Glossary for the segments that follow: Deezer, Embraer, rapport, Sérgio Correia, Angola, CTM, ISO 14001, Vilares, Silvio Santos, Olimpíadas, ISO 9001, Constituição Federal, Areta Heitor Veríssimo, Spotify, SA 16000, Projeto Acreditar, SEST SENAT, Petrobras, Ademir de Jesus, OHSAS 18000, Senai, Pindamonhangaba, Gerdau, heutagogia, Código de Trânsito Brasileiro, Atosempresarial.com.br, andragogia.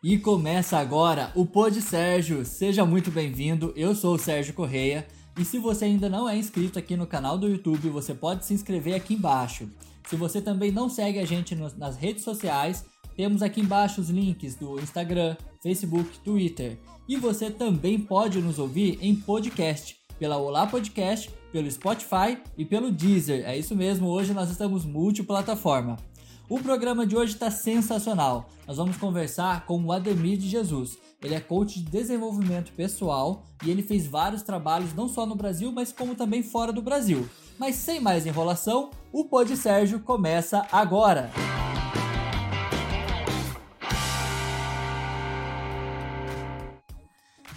E começa agora o Pod Sérgio. Seja muito bem-vindo, eu sou o Sérgio Correia e se você ainda não é inscrito aqui no canal do YouTube, você pode se inscrever aqui embaixo. Se você também não segue a gente nas redes sociais, temos aqui embaixo os links do Instagram, Facebook, Twitter. E você também pode nos ouvir em podcast, pela Olá Podcast, pelo Spotify e pelo Deezer. É isso mesmo, hoje nós estamos multiplataforma. O programa de hoje está sensacional. Nós vamos conversar com o Ademir de Jesus. Ele é coach de desenvolvimento pessoal e ele fez vários trabalhos não só no Brasil, mas como também fora do Brasil. Mas sem mais enrolação, o Pod Sérgio começa agora!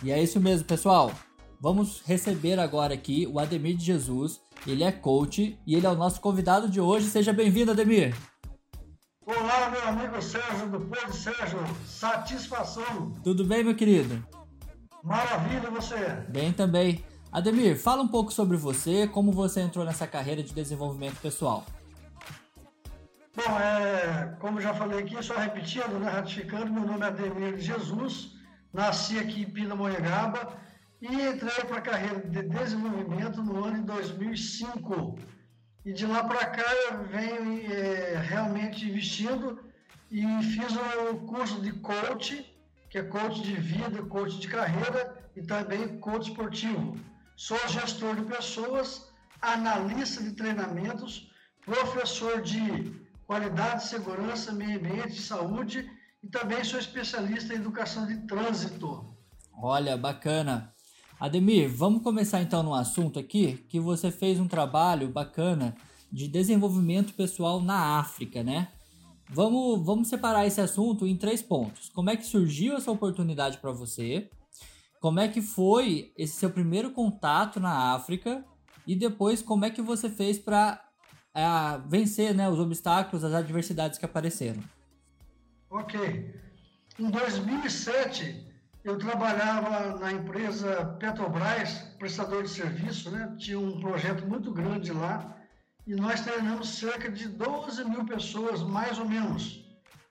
E é isso mesmo, pessoal. Vamos receber agora aqui o Ademir de Jesus. Ele é coach e ele é o nosso convidado de hoje. Seja bem-vindo, Ademir! Olá, meu amigo Sérgio, do Pod Sérgio, satisfação. Tudo bem, meu querido? Maravilha, você? Bem também. Ademir, fala um pouco sobre você, como você entrou nessa carreira de desenvolvimento pessoal. Bom, como já falei aqui, só repetindo, né, ratificando, meu nome é Ademir de Jesus, nasci aqui em Pindamonhangaba e entrei para a carreira de desenvolvimento no ano de 2005. E de lá para cá eu venho realmente investindo e fiz um curso de coach, que é coach de vida, coach de carreira e também coach esportivo. Sou gestor de pessoas, analista de treinamentos, professor de qualidade, segurança, meio ambiente, saúde e também sou especialista em educação de trânsito. Olha, bacana! Ademir, vamos começar então num assunto aqui, que você fez um trabalho bacana de desenvolvimento pessoal na África, né? Vamos separar esse assunto em três pontos. Como é que surgiu essa oportunidade para você? Como é que foi esse seu primeiro contato na África? E depois, como é que você fez para vencer, né, os obstáculos, as adversidades que apareceram? Ok. Em 2007... eu trabalhava na empresa Petrobras, prestador de serviço, né? Tinha um projeto muito grande lá e nós treinamos cerca de 12 mil pessoas, mais ou menos.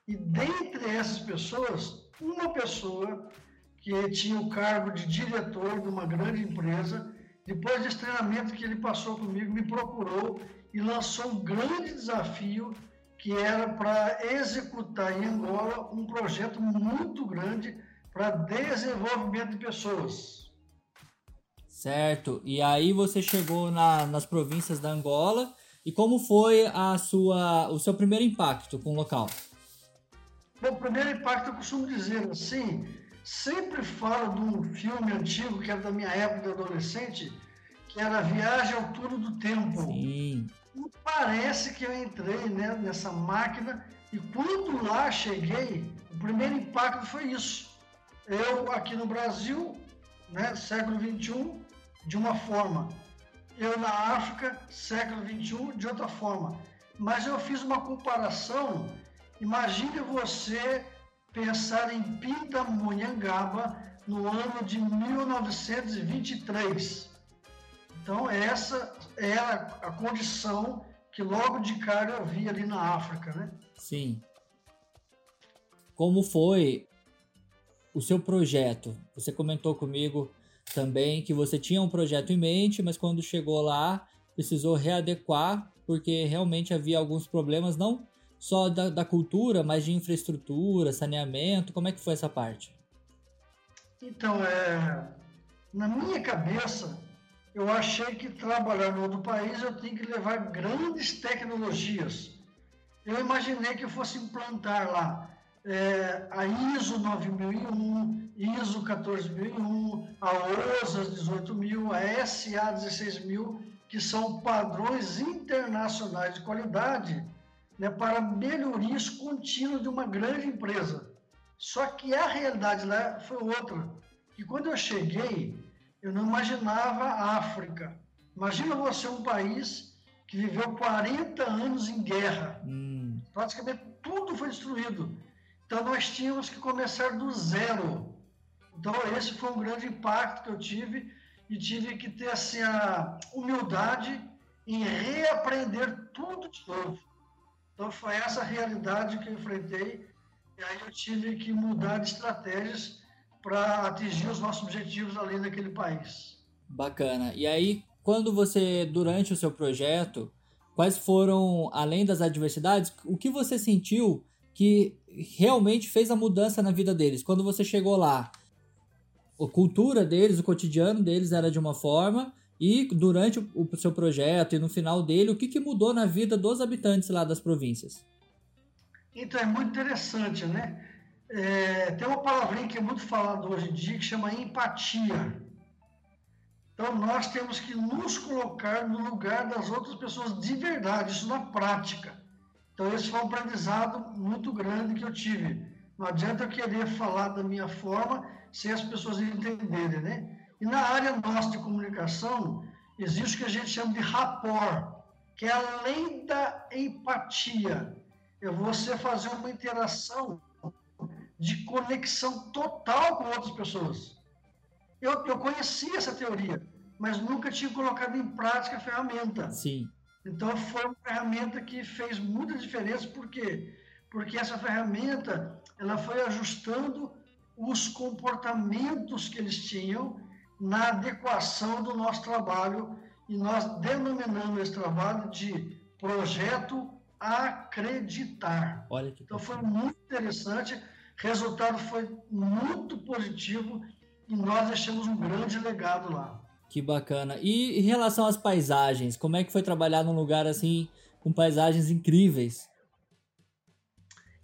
E dentre essas pessoas, uma pessoa que tinha o cargo de diretor de uma grande empresa, depois desse treinamento que ele passou comigo, me procurou e lançou um grande desafio que era para executar em Angola um projeto muito grande para desenvolvimento de pessoas. Certo. E aí você chegou nas províncias da Angola e como foi o seu primeiro impacto com o local? Bom, o primeiro impacto eu costumo dizer assim, sempre falo de um filme antigo que era da minha época de adolescente, que era Viagem ao Túnel do Tempo. Sim. E parece que eu entrei, né, nessa máquina e quando lá cheguei, o primeiro impacto foi isso. Eu, aqui no Brasil, né, século XXI, de uma forma. Eu, na África, século XXI, de outra forma. Mas eu fiz uma comparação. Imagine você pensar em Pindamonhangaba no ano de 1923. Então, essa era a condição que logo de cara eu vi ali na África, né? Sim. Como foi o seu projeto? Você comentou comigo também que você tinha um projeto em mente, mas quando chegou lá, precisou readequar, porque realmente havia alguns problemas, não só da cultura, mas de infraestrutura, saneamento. Como é que foi essa parte? Então, na minha cabeça, eu achei que trabalhar no outro país, eu tinha que levar grandes tecnologias. Eu imaginei que eu fosse implantar lá a ISO 9001, ISO 14001, a OHSAS 18000, a SA 16000, que são padrões internacionais de qualidade, né, para melhorias contínuas de uma grande empresa. Só que a realidade lá foi outra. E quando eu cheguei, eu não imaginava a África. Imagina você um país que viveu 40 anos em guerra. Praticamente tudo foi destruído. Então, nós tínhamos que começar do zero. Então, esse foi um grande impacto que eu tive e tive que ter assim, a humildade em reaprender tudo de novo. Então, foi essa realidade que eu enfrentei E aí eu tive que mudar de estratégias para atingir os nossos objetivos ali naquele país. Bacana. E aí, quando você, durante o seu projeto, quais foram, além das adversidades, o que você sentiu que realmente fez a mudança na vida deles? Quando você chegou lá, a cultura deles, o cotidiano deles era de uma forma, e durante o seu projeto e no final dele, o que mudou na vida dos habitantes lá das províncias? Então, é muito interessante, né? Tem uma palavrinha que é muito falada hoje em dia, que chama empatia. Então, nós temos que nos colocar no lugar das outras pessoas de verdade, isso na prática. Então, esse foi um aprendizado muito grande que eu tive. Não adianta eu querer falar da minha forma sem as pessoas entenderem, né? E na área nossa de comunicação, existe o que a gente chama de rapport, que é além da empatia. É você fazer uma interação de conexão total com outras pessoas. Eu conhecia essa teoria, mas nunca tinha colocado em prática a ferramenta. Sim. Então, foi uma ferramenta que fez muita diferença. Por quê? Porque essa ferramenta, ela foi ajustando os comportamentos que eles tinham na adequação do nosso trabalho, e nós denominamos esse trabalho de Projeto Acreditar. Olha que então, foi muito interessante, o resultado foi muito positivo, e nós deixamos um grande legado lá. Que bacana. E em relação às paisagens, como é que foi trabalhar num lugar assim, com paisagens incríveis?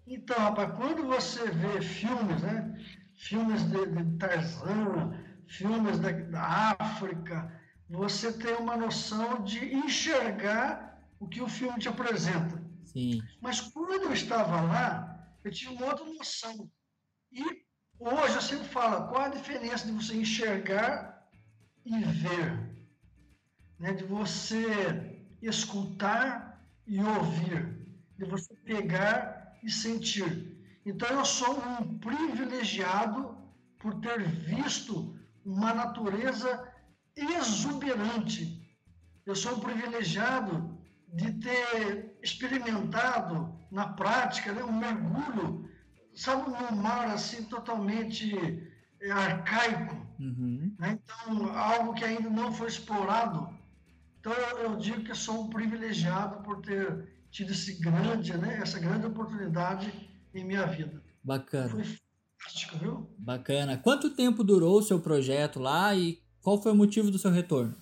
Então, rapaz, quando você vê filmes, né? Filmes de Tarzan, filmes da África, você tem uma noção de enxergar o que o filme te apresenta. Sim. Mas quando eu estava lá, eu tinha uma outra noção. E hoje eu sempre falo, qual a diferença de você enxergar e ver, né? De você escutar e ouvir, de você pegar e sentir. Então, eu sou um privilegiado por ter visto uma natureza exuberante. Eu sou um privilegiado de ter experimentado na prática, né, um mergulho, sabe, num mar assim totalmente arcaico. Uhum. Então, algo que ainda não foi explorado. Então, eu digo que sou um privilegiado por ter tido essa grande oportunidade em minha vida. Bacana. Foi fantástico, viu? Bacana. Quanto tempo durou o seu projeto lá e qual foi o motivo do seu retorno?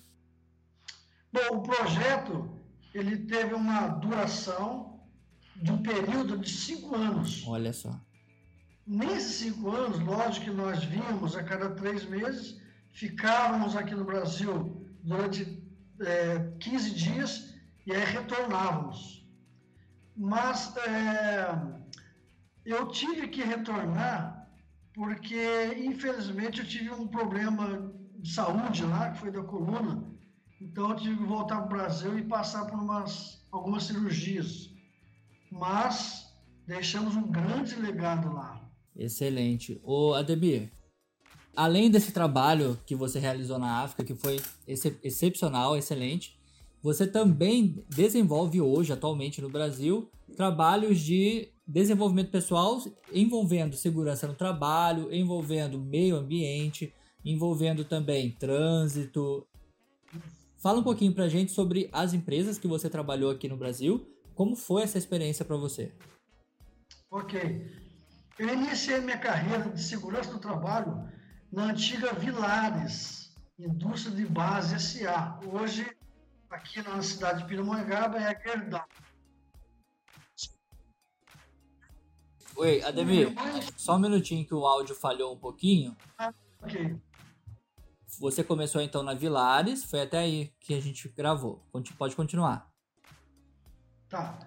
Bom, o projeto, ele teve uma duração de um período de 5 anos. Olha só. Nesses 5 anos, lógico que nós vínhamos a cada 3 meses, ficávamos aqui no Brasil durante 15 dias e aí retornávamos. Mas eu tive que retornar porque, infelizmente, eu tive um problema de saúde lá, que foi da coluna. Então, eu tive que voltar para o Brasil e passar por algumas cirurgias. Mas deixamos um grande legado lá. Excelente. Ô, Ademir, além desse trabalho que você realizou na África, que foi excepcional, excelente, você também desenvolve hoje, atualmente no Brasil, trabalhos de desenvolvimento pessoal envolvendo segurança no trabalho, envolvendo meio ambiente, envolvendo também trânsito. Fala um pouquinho pra gente sobre as empresas que você trabalhou aqui no Brasil. Como foi essa experiência para você? Ok. Eu iniciei minha carreira de segurança do trabalho na antiga Vilares, indústria de base SA. Hoje, aqui na cidade de Pindamonhangaba, é a Gerdau. Oi, Ademir, só um minutinho que o áudio falhou um pouquinho. Ah, ok. Você começou então na Vilares, foi até aí que a gente gravou. Pode continuar. Tá.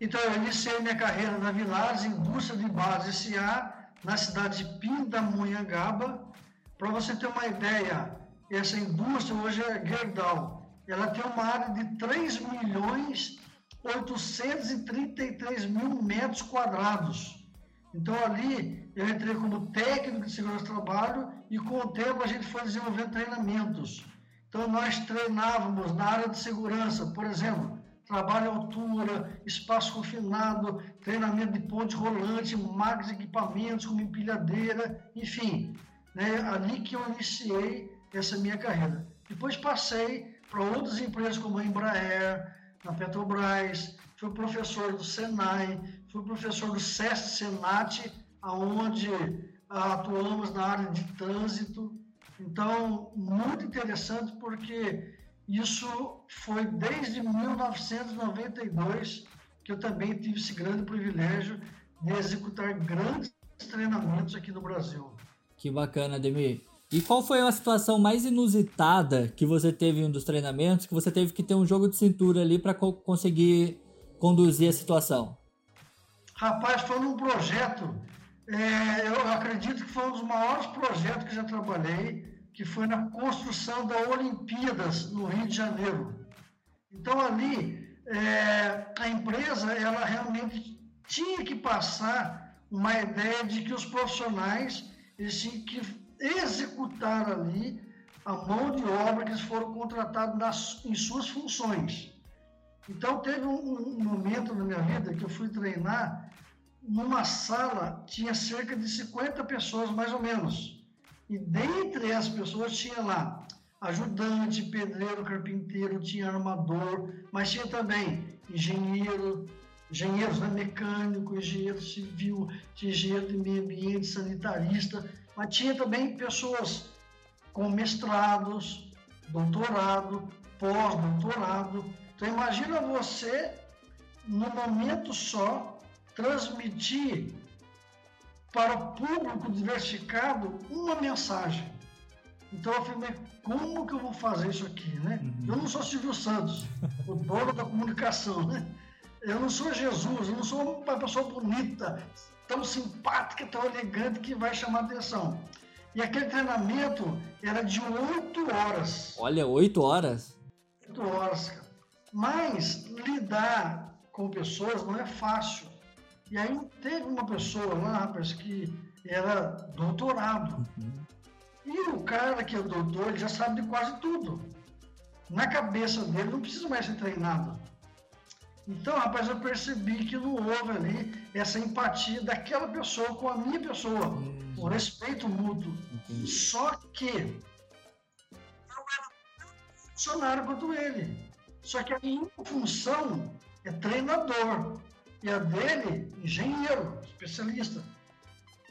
Então, eu iniciei minha carreira na Vilares, indústria de base SA, na cidade de Pindamonhangaba. Para você ter uma ideia, essa indústria hoje é Gerdau. Ela tem uma área de 3.833.000 metros quadrados. Então, ali, eu entrei como técnico de segurança do trabalho e, com o tempo, a gente foi desenvolvendo treinamentos. Então, nós treinávamos na área de segurança, por exemplo, trabalho à altura, espaço confinado, treinamento de pontes rolantes, máquinas e equipamentos como empilhadeira, enfim, né, ali que eu iniciei essa minha carreira. Depois passei para outras empresas como a Embraer, na Petrobras, fui professor do Senai, fui professor do SEST SENAT, onde atuamos na área de trânsito. Então, muito interessante, porque isso foi desde 1992 que eu também tive esse grande privilégio de executar grandes treinamentos aqui no Brasil. Que bacana, Ademir. E qual foi a situação mais inusitada que você teve em um dos treinamentos, que você teve que ter um jogo de cintura ali para conseguir conduzir a situação? Rapaz, foi num projeto, eu acredito que foi um dos maiores projetos que já trabalhei, que foi na construção da Olimpíadas no Rio de Janeiro. Então ali, a empresa ela realmente tinha que passar uma ideia de que os profissionais eles tinham que executar ali a mão de obra que eles foram contratados em suas funções. Então teve um momento na minha vida que eu fui treinar numa sala, tinha cerca de 50 pessoas mais ou menos. E dentre as pessoas tinha lá ajudante, pedreiro, carpinteiro, tinha armador, mas tinha também engenheiros, né, mecânico, engenheiro civil, tinha engenheiro de meio ambiente, sanitarista, mas tinha também pessoas com mestrados, doutorado, pós-doutorado. Então imagina você, num momento só, transmitir para o público diversificado uma mensagem. Então eu falei, como que eu vou fazer isso aqui, né? Uhum. Eu não sou Silvio Santos, o dono da comunicação, né? Eu não sou Jesus, eu não sou uma pessoa bonita, tão simpática, tão elegante que vai chamar atenção. E aquele treinamento era de 8 horas. Olha, 8 horas? 8 horas, cara. Mas lidar com pessoas não é fácil. E aí teve uma pessoa lá, rapaz, que era doutorado. Uhum. E o cara que é doutor, ele já sabe de quase tudo. Na cabeça dele, não precisa mais ser treinado. Então, rapaz, eu percebi que não houve ali essa empatia daquela pessoa com a minha pessoa. Uhum. O respeito mútuo. Uhum. Só que eu era tão funcionário quanto ele. Só que a minha função é treinador. E a dele, engenheiro, especialista.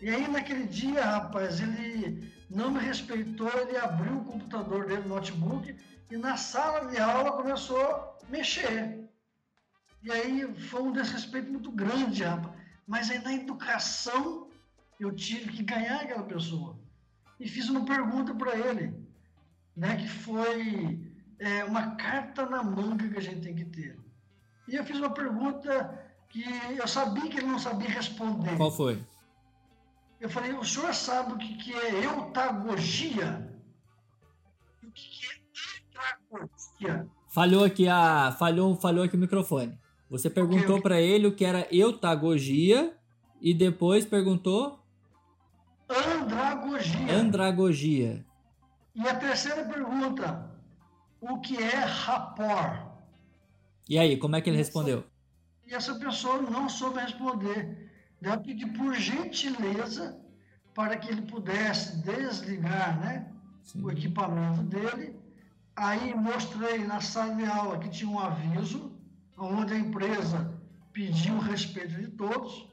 E aí naquele dia, rapaz, ele não me respeitou, ele abriu o computador dele, notebook, e na sala de aula começou a mexer. E aí foi um desrespeito muito grande, rapaz. Mas aí na educação eu tive que ganhar aquela pessoa. E fiz uma pergunta para ele, né, que foi uma carta na manga que a gente tem que ter. E eu fiz uma pergunta que eu sabia que ele não sabia responder. Qual foi? Eu falei, o senhor sabe o que é heutagogia? O que é andragogia? Falhou aqui o microfone. Você perguntou para ele o que era heutagogia e depois perguntou? Andragogia. E a terceira pergunta, o que é rapport? E aí, como é que ele respondeu? E essa pessoa não soube responder. Eu pedi por gentileza para que ele pudesse desligar, né, o equipamento dele. Aí mostrei na sala de aula que tinha um aviso, onde a empresa pediu o respeito de todos.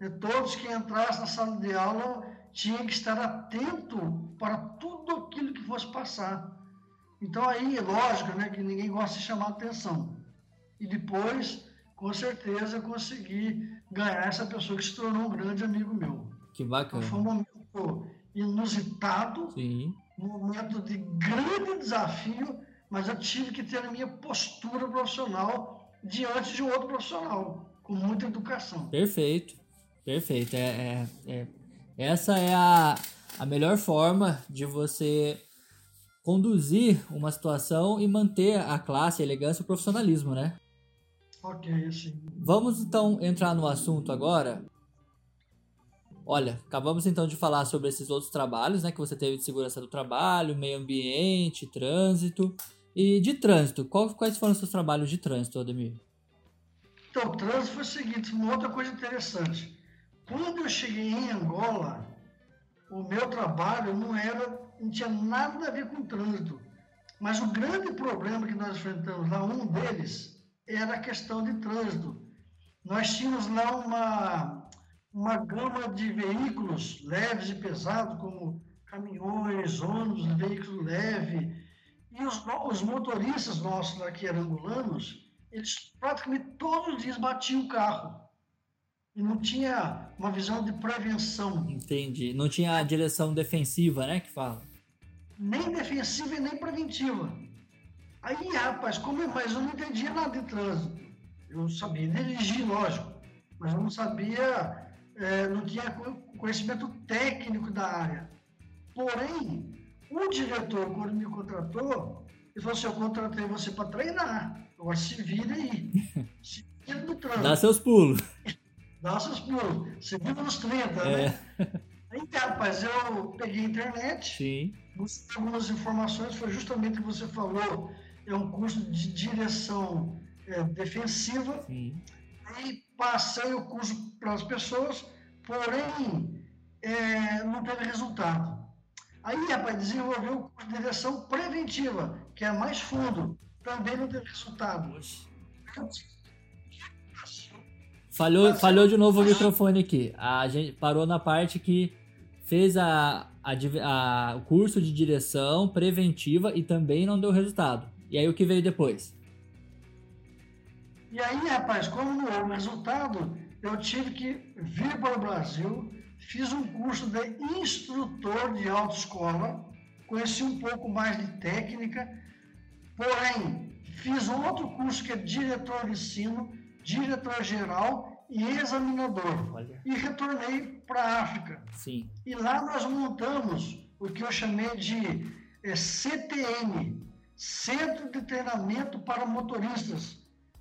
E todos que entrassem na sala de aula tinham que estar atento para tudo aquilo que fosse passar. Então aí, lógico, né, que ninguém gosta de chamar atenção. E depois, com certeza, eu consegui ganhar essa pessoa que se tornou um grande amigo meu. Que bacana. Foi um momento inusitado, sim, um momento de grande desafio, mas eu tive que ter a minha postura profissional diante de um outro profissional, com muita educação. Perfeito. Essa é a melhor forma de você conduzir uma situação e manter a classe, a elegância e o profissionalismo, né? Ok, sim. Vamos então entrar no assunto agora. Olha, acabamos então de falar sobre esses outros trabalhos, né, que você teve de segurança do trabalho, meio ambiente, trânsito. E de trânsito, quais foram os seus trabalhos de trânsito, Ademir? Então, o trânsito foi o seguinte, uma outra coisa interessante. Quando eu cheguei em Angola, o meu trabalho não tinha nada a ver com o trânsito. Mas o grande problema que nós enfrentamos lá, um deles, era a questão de trânsito. Nós tínhamos lá uma gama de veículos leves e pesados, como caminhões, ônibus, veículo leve. E os motoristas nossos lá, que eram angolanos, eles praticamente todos os dias batiam o carro. E não tinha uma visão de prevenção. Entendi. Não tinha a direção defensiva, né, que fala? Nem defensiva e nem preventiva. Aí, rapaz, mas eu não entendia nada de trânsito. Eu sabia dirigir, lógico, mas eu não sabia, não tinha conhecimento técnico da área. Porém, o diretor, quando me contratou, ele falou assim, eu contratei você para treinar. Agora se vira aí. Se vira no trânsito. Dá seus pulos. Dá seus pulos. Se vira nos 30, né? Aí, rapaz, eu peguei a internet, busquei algumas informações, foi justamente o que você falou, é um curso de direção defensiva, e passei o curso para as pessoas, porém, não teve resultado. Aí, rapaz, desenvolveu o curso de direção preventiva, que é mais fundo, também não teve resultado. Falhou de novo o microfone aqui. A gente parou na parte que fez o curso de direção preventiva e também não deu resultado. E aí, o que veio depois? E aí, rapaz, como não houve resultado, eu tive que vir para o Brasil, fiz um curso de instrutor de autoescola, conheci um pouco mais de técnica, porém, fiz outro curso que é diretor de ensino, diretor-geral e examinador. Olha. E retornei para a África. Sim. E lá nós montamos o que eu chamei de CTM, Centro de Treinamento para Motoristas.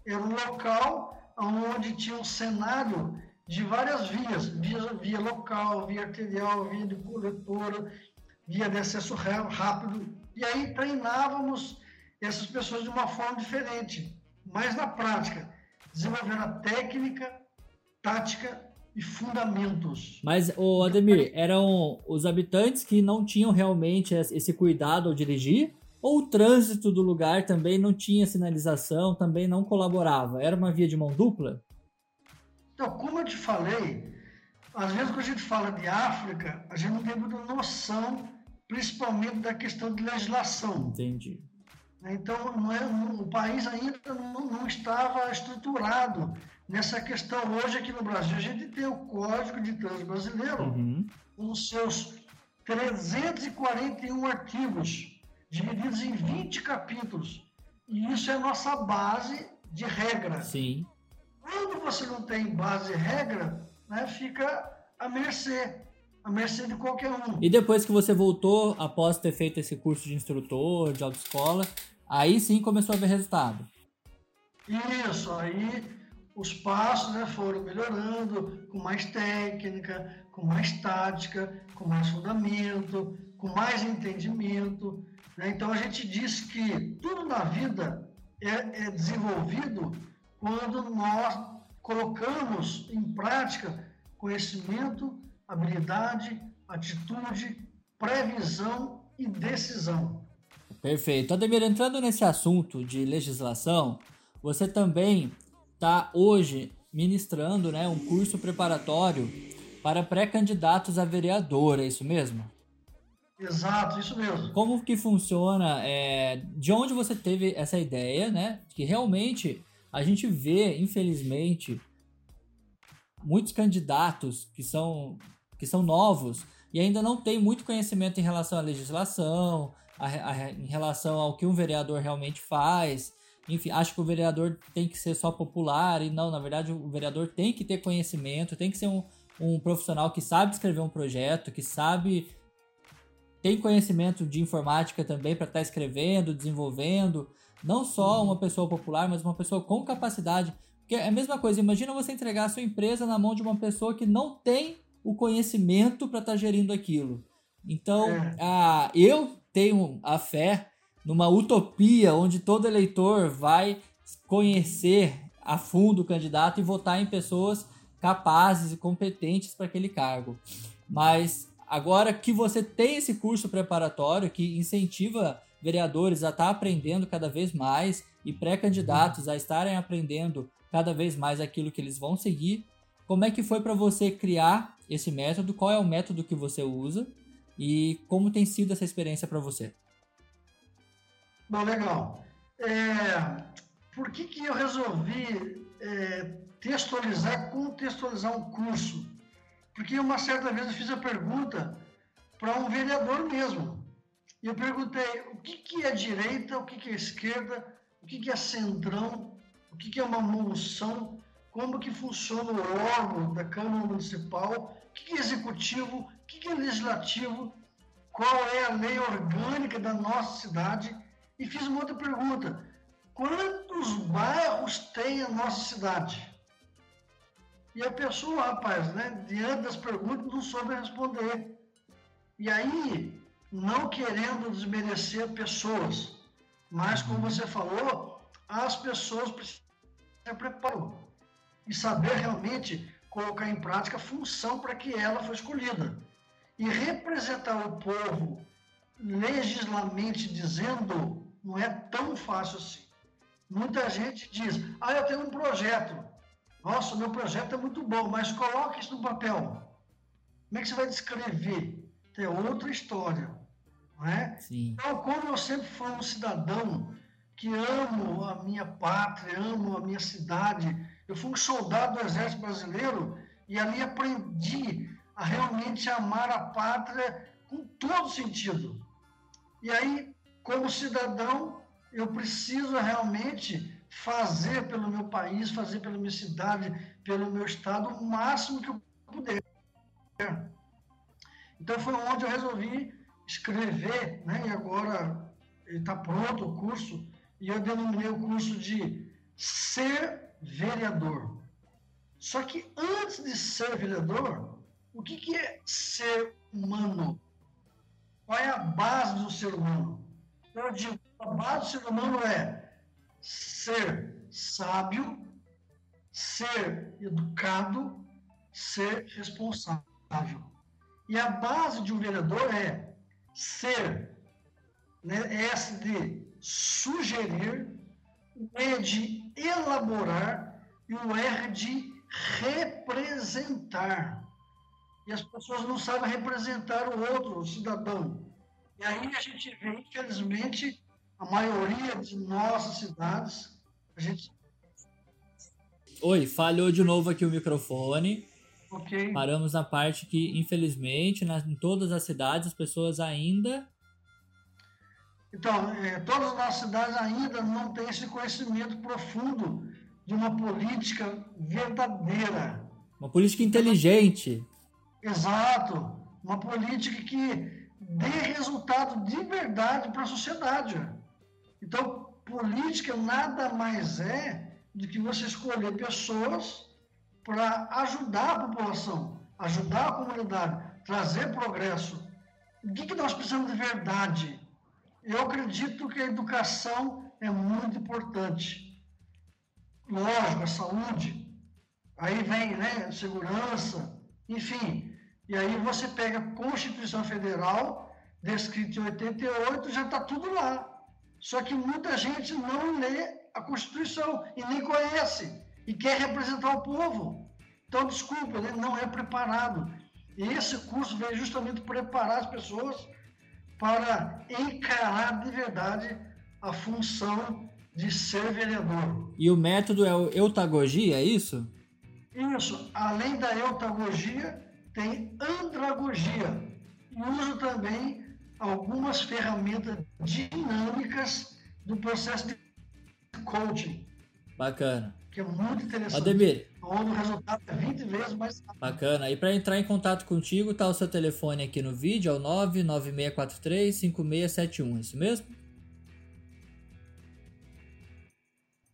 Era um local onde tinha um cenário de várias vias local, via arterial, via de coletora, via de acesso rápido. E aí treinávamos essas pessoas de uma forma diferente, mas na prática, desenvolvendo a técnica, tática e fundamentos. Mas, Ademir, eram os habitantes que não tinham realmente esse cuidado ao dirigir? Ou o trânsito do lugar também não tinha sinalização, também não colaborava? Era uma via de mão dupla? Então, como eu te falei, às vezes quando a gente fala de África, a gente não tem muita noção, principalmente da questão de legislação. Entendi. Então, o país ainda não estava estruturado nessa questão. Hoje, aqui no Brasil, a gente tem o Código de Trânsito Brasileiro, com seus 341 artigos, divididos em 20 capítulos. E isso é a nossa base de regra. Sim. Quando você não tem base e regra, né, fica à mercê de qualquer um. E depois que você voltou, após ter feito esse curso de instrutor, de autoescola, aí sim começou a ver resultado. Isso, aí os passos, né, foram melhorando, com mais técnica, com mais tática, com mais fundamento, com mais entendimento. Então, a gente diz que tudo na vida é desenvolvido quando nós colocamos em prática conhecimento, habilidade, atitude, previsão e decisão. Perfeito. Ademir, entrando nesse assunto de legislação, você também está hoje ministrando, né, um curso preparatório para pré-candidatos a vereador, é isso mesmo? Exato, isso mesmo. Como que funciona, de onde você teve essa ideia, né? Que realmente a gente vê, infelizmente, muitos candidatos que são novos e ainda não tem muito conhecimento em relação à legislação, em relação ao que um vereador realmente faz. Enfim, acho que o vereador tem que ser só popular e não, na verdade, o vereador tem que ter conhecimento, tem que ser um profissional que sabe escrever um projeto, que sabe... Tem conhecimento de informática também para estar escrevendo, desenvolvendo, não só uma pessoa popular, mas uma pessoa com capacidade. Porque é a mesma coisa, imagina você entregar a sua empresa na mão de uma pessoa que não tem o conhecimento para estar gerindo aquilo. Então, eu tenho a fé numa utopia onde todo eleitor vai conhecer a fundo o candidato e votar em pessoas capazes e competentes para aquele cargo. Mas agora que você tem esse curso preparatório que incentiva vereadores a estar aprendendo cada vez mais e pré-candidatos a estarem aprendendo cada vez mais aquilo que eles vão seguir, como é que foi para você criar esse método? Qual é o método que você usa? E como tem sido essa experiência para você? Bom, legal. Por que eu resolvi contextualizar um curso? Porque uma certa vez eu fiz a pergunta para um vereador mesmo. E eu perguntei o que é direita, o que é esquerda, o que é centrão, o que é uma moção, como que funciona o órgão da Câmara Municipal, o que é executivo, o que é legislativo, qual é a lei orgânica da nossa cidade. E fiz uma outra pergunta: quantos bairros tem a nossa cidade? E a pessoa, rapaz, né, diante das perguntas, não soube responder. E aí, não querendo desmerecer pessoas, mas, como você falou, as pessoas precisam se preparar e saber realmente colocar em prática a função para que ela foi escolhida. E representar o povo, legislamente dizendo, não é tão fácil assim. Muita gente diz, eu tenho um projeto. Nossa, meu projeto é muito bom, mas coloque isso no papel. Como é que você vai descrever? É outra história, não é? Sim. Então, como eu sempre fui um cidadão que amo a minha pátria, amo a minha cidade, eu fui um soldado do Exército Brasileiro e ali aprendi a realmente amar a pátria com todo sentido. E aí, como cidadão, eu preciso realmente fazer pelo meu país, fazer pela minha cidade, pelo meu estado, o máximo que eu puder. Então, foi onde eu resolvi escrever, né? E agora está pronto o curso, e eu denominei o curso de Ser Vereador. Só que antes de ser vereador, o que é ser humano? Qual é a base do ser humano? Eu digo, a base do ser humano é ser sábio, ser educado, ser responsável. E a base de um vereador é ser, né, S de sugerir, o E de elaborar e o R de representar. E as pessoas não sabem representar o outro, o cidadão. E aí a gente vê, infelizmente, a maioria de nossas cidades... A gente... Oi, falhou de novo aqui o microfone... Okay. Paramos na parte que, infelizmente, em todas as cidades, as pessoas ainda... Então, todas as nossas cidades ainda não têm esse conhecimento profundo de uma política verdadeira. Uma política inteligente. Exato. Uma política que dê resultado de verdade para a sociedade. Então, política nada mais é do que você escolher pessoas... para ajudar a população, ajudar a comunidade, trazer progresso. O que nós precisamos de verdade? Eu acredito que a educação é muito importante. Lógico, a saúde, aí vem, né, segurança, enfim. E aí você pega a Constituição Federal, descrita em 88, já está tudo lá. Só que muita gente não lê a Constituição e nem conhece. E quer representar o povo. Então, desculpa, ele não é preparado. E esse curso vem justamente preparar as pessoas para encarar de verdade a função de ser vereador. E o método é o heutagogia, é isso? Isso. Além da heutagogia, tem andragogia. E uso também algumas ferramentas dinâmicas do processo de coaching. Bacana. Que é muito interessante. Ademir. O resultado é 20 vezes mais rápido. Bacana. E para entrar em contato contigo, tá o seu telefone aqui no vídeo, é o 99643-5671, é isso mesmo?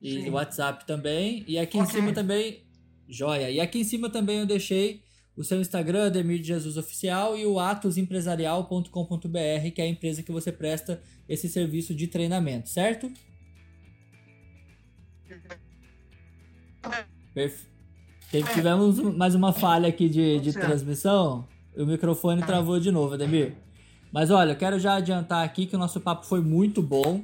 E sim. WhatsApp também. E aqui em cima também, joia. E aqui em cima também eu deixei o seu Instagram, Ademir de Jesus Oficial, e o Atosempresarial.com.br, que é a empresa que você presta esse serviço de treinamento, certo? Tivemos mais uma falha aqui de transmissão. O microfone travou de novo, Ademir. Mas olha, eu quero já adiantar aqui que o nosso papo foi muito bom.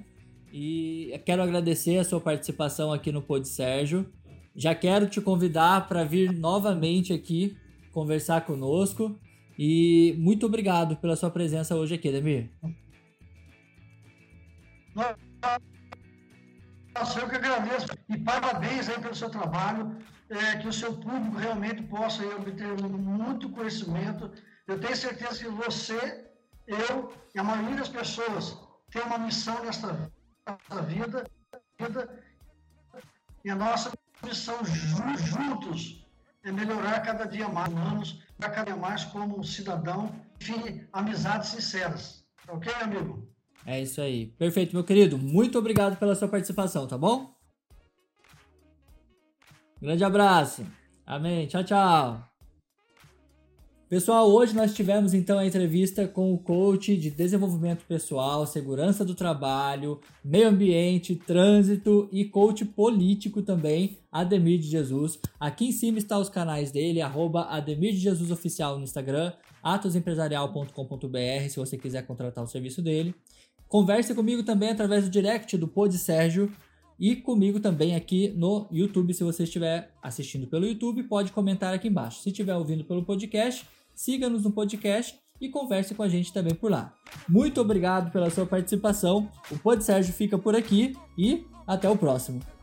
E eu quero agradecer a sua participação aqui no Pod Sérgio. Já quero te convidar para vir novamente aqui conversar conosco. E muito obrigado pela sua presença hoje aqui, Ademir. Nossa, eu que agradeço e parabéns aí pelo seu trabalho, que o seu público realmente possa obter muito conhecimento. Eu tenho certeza que você, eu e a maioria das pessoas tem uma missão nesta vida e a nossa missão juntos é melhorar cada dia mais humanos, cada dia mais como cidadão, enfim, amizades sinceras. Ok, amigo? É isso aí. Perfeito, meu querido. Muito obrigado pela sua participação, tá bom? Grande abraço. Amém. Tchau, tchau. Pessoal, hoje nós tivemos então a entrevista com o coach de desenvolvimento pessoal, segurança do trabalho, meio ambiente, trânsito e coach político também, Ademir de Jesus. Aqui em cima estão os canais dele, @AdemirDeJesusOficial no Instagram, Atosempresarial.com.br, se você quiser contratar o serviço dele. Converse comigo também através do direct do Pod Sérgio e comigo também aqui no YouTube. Se você estiver assistindo pelo YouTube, pode comentar aqui embaixo. Se estiver ouvindo pelo podcast, siga-nos no podcast e converse com a gente também por lá. Muito obrigado pela sua participação. O Pod Sérgio fica por aqui e até o próximo.